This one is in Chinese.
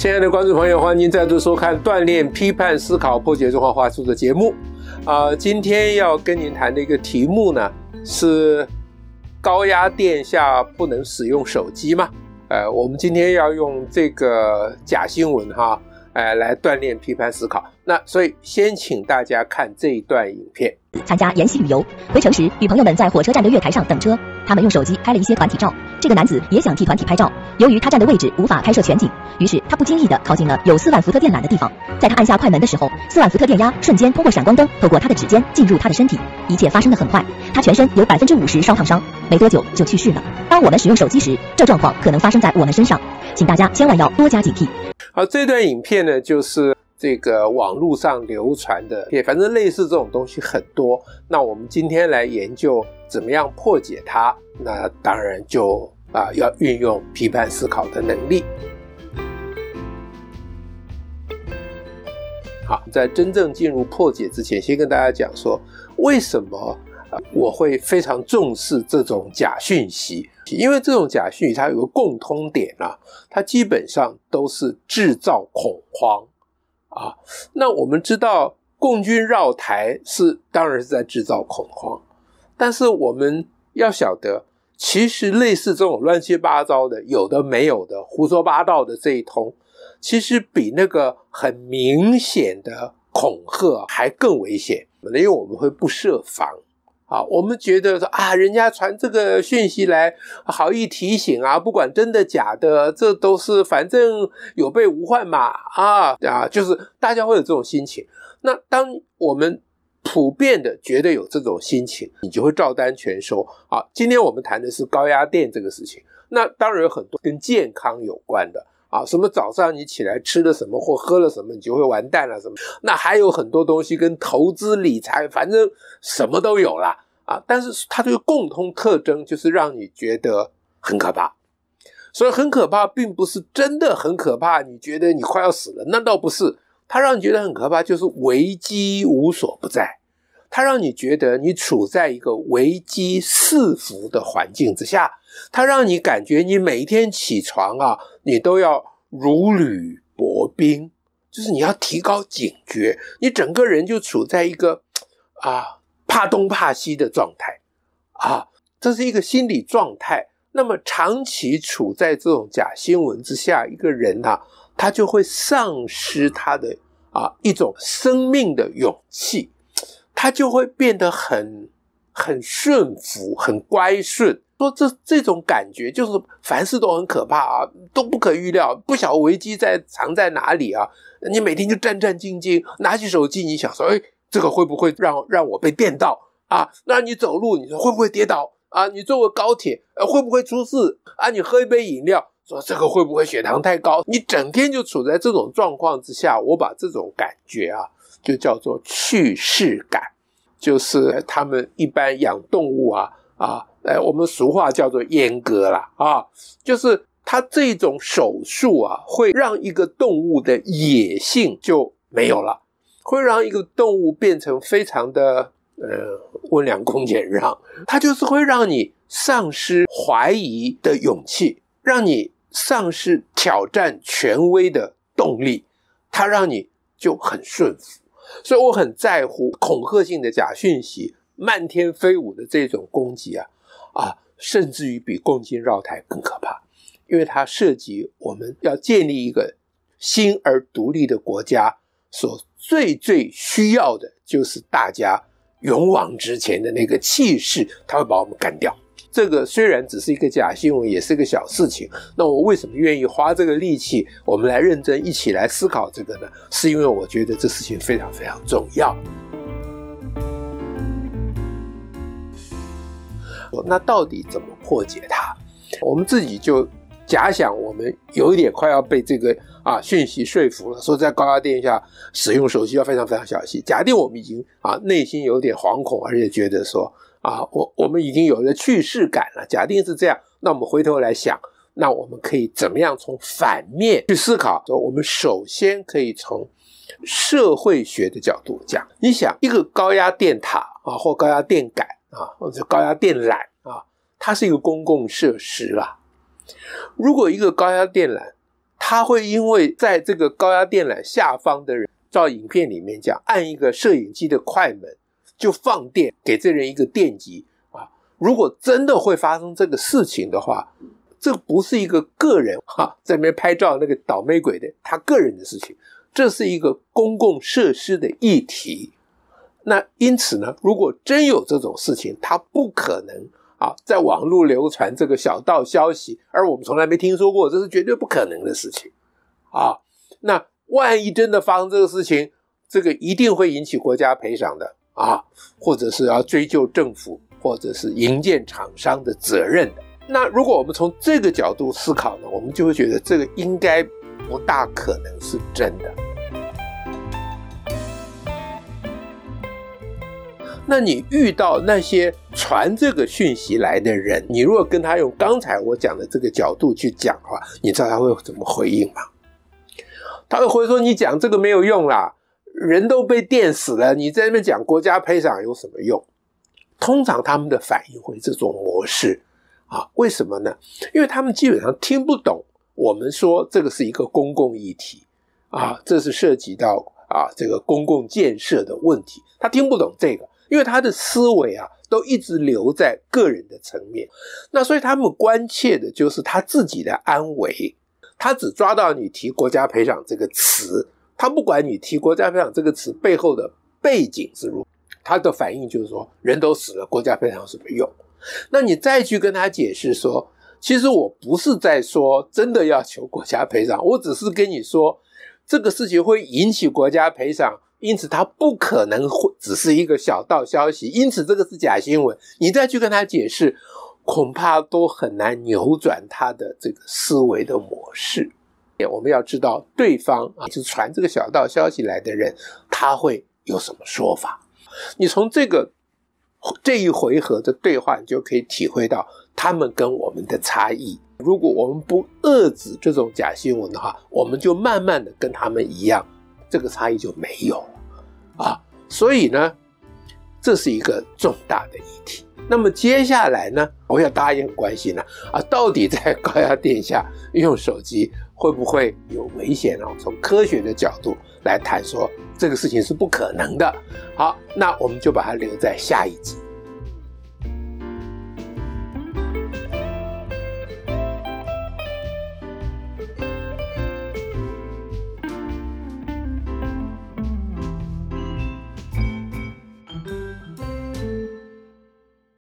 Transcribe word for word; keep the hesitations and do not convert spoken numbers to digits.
亲爱的观众朋友，欢迎再度收看锻炼批判思考破解中华话术的节目。啊、呃，今天要跟您谈的一个题目呢是高压电下不能使用手机吗？呃，我们今天要用这个假新闻哈，呃，来锻炼批判思考。那所以先请大家看这一段影片。参加沿溪旅游，回程时与朋友们在火车站的月台上等车，他们用手机拍了一些团体照。这个男子也想替团体拍照，由于他站的位置无法拍摄全景，于是他不经意地靠近了有四万伏特电缆的地方。在他按下快门的时候，四万伏特电压瞬间通过闪光灯，透过他的指尖进入他的身体。一切发生得很快，他全身有 百分之五十 烧烫伤，没多久就去世了。当我们使用手机时，这状况可能发生在我们身上，请大家千万要多加警惕。好，这段影片呢，就是这个网络上流传的，也反正类似这种东西很多。那我们今天来研究怎么样破解它，那当然就啊、呃、要运用批判思考的能力。好，在真正进入破解之前，先跟大家讲说，为什么、呃、我会非常重视这种假讯息？因为这种假讯息它有个共通点啊，它基本上都是制造恐慌。啊，那我们知道共军绕台是当然是在制造恐慌，但是我们要晓得，其实类似这种乱七八糟的、有的没有的、胡说八道的这一通，其实比那个很明显的恐吓还更危险，因为我们会不设防啊，我们觉得说啊，人家传这个讯息来，好意提醒啊，不管真的假的，这都是反正有备无患嘛，啊啊，就是大家会有这种心情。那当我们普遍的觉得有这种心情，你就会照单全收啊。今天我们谈的是高压电这个事情，那当然有很多跟健康有关的啊，什么早上你起来吃了什么或喝了什么，你就会完蛋了什么。那还有很多东西跟投资理财，反正什么都有啦啊。但是它这个共同特征就是让你觉得很可怕。所以很可怕，并不是真的很可怕，你觉得你快要死了，那倒不是。它让你觉得很可怕，就是危机无所不在。它让你觉得你处在一个危机四伏的环境之下。它让你感觉你每一天起床啊，你都要如履薄冰，就是你要提高警觉，你整个人就处在一个啊怕东怕西的状态啊，这是一个心理状态。那么长期处在这种假新闻之下，一个人啊，他就会丧失他的啊一种生命的勇气，他就会变得很很顺服，很乖顺。说这这种感觉就是凡事都很可怕啊，都不可预料，不晓得危机在藏在哪里啊。你每天就战战兢兢，拿起手机你想说，哎，这个会不会让让我被电到啊？那你走路，你说会不会跌倒啊？你坐个高铁，呃，会不会出事啊？你喝一杯饮料，说这个会不会血糖太高？你整天就处在这种状况之下，我把这种感觉啊，就叫做去适感，就是他们一般养动物啊啊。呃、哎、我们俗话叫做阉割啦啊，就是它这种手术啊，会让一个动物的野性就没有了，会让一个动物变成非常的呃温良恭俭让，它就是会让你丧失怀疑的勇气，让你丧失挑战权威的动力，它让你就很顺服。所以我很在乎恐吓性的假讯息漫天飞舞的这种攻击啊啊，甚至于比共军绕台更可怕，因为它涉及我们要建立一个新而独立的国家所最最需要的，就是大家勇往直前的那个气势，它会把我们干掉。这个虽然只是一个假新闻，也是个小事情，那我为什么愿意花这个力气，我们来认真一起来思考这个呢？是因为我觉得这事情非常非常重要。那到底怎么破解它？我们自己就假想我们有一点快要被这个啊讯息说服了，说在高压电下使用手机要非常非常小心。假定我们已经啊内心有点惶恐，而且觉得说啊我我们已经有了去适感了。假定是这样，那我们回头来想，那我们可以怎么样从反面去思考？说我们首先可以从社会学的角度讲，你想一个高压电塔啊或高压电杆。啊，或者高压电缆啊，它是一个公共设施啦。如果一个高压电缆，他会因为在这个高压电缆下方的人，照影片里面讲，按一个摄影机的快门就放电，给这人一个电击啊。如果真的会发生这个事情的话，这不是一个个人啊在那边拍照那个倒霉鬼的他个人的事情，这是一个公共设施的议题。那因此呢，如果真有这种事情，他不可能啊在网络流传这个小道消息，而我们从来没听说过，这是绝对不可能的事情啊。那万一真的发生这个事情，这个一定会引起国家赔偿的啊，或者是要追究政府或者是营建厂商的责任的。那如果我们从这个角度思考呢，我们就会觉得这个应该不大可能是真的。那你遇到那些传这个讯息来的人，你如果跟他用刚才我讲的这个角度去讲的话，你知道他会怎么回应吗？他会回说，你讲这个没有用啦，人都被电死了，你在那边讲国家赔偿有什么用？通常他们的反应会这种模式啊，为什么呢？因为他们基本上听不懂我们说这个是一个公共议题啊，这是涉及到啊这个公共建设的问题，他听不懂这个，因为他的思维啊都一直留在个人的层面。那所以他们关切的就是他自己的安危，他只抓到你提国家赔偿这个词，他不管你提国家赔偿这个词背后的背景是如何，他的反应就是说人都死了，国家赔偿有什么用？那你再去跟他解释说，其实我不是在说真的要求国家赔偿，我只是跟你说这个事情会引起国家赔偿，因此它不可能会只是一个小道消息，因此这个是假新闻。你再去跟他解释，恐怕都很难扭转他的这个思维的模式。我们要知道对方啊，就传这个小道消息来的人，他会有什么说法。你从这个这一回合的对话，你就可以体会到他们跟我们的差异。如果我们不遏制这种假新闻的话，我们就慢慢的跟他们一样，这个差异就没有了啊。所以呢，这是一个重大的议题。那么接下来呢，我想大家也很关心了啊，到底在高压电下用手机会不会有危险呢？从科学的角度来谈说，这个事情是不可能的。好，那我们就把它留在下一集。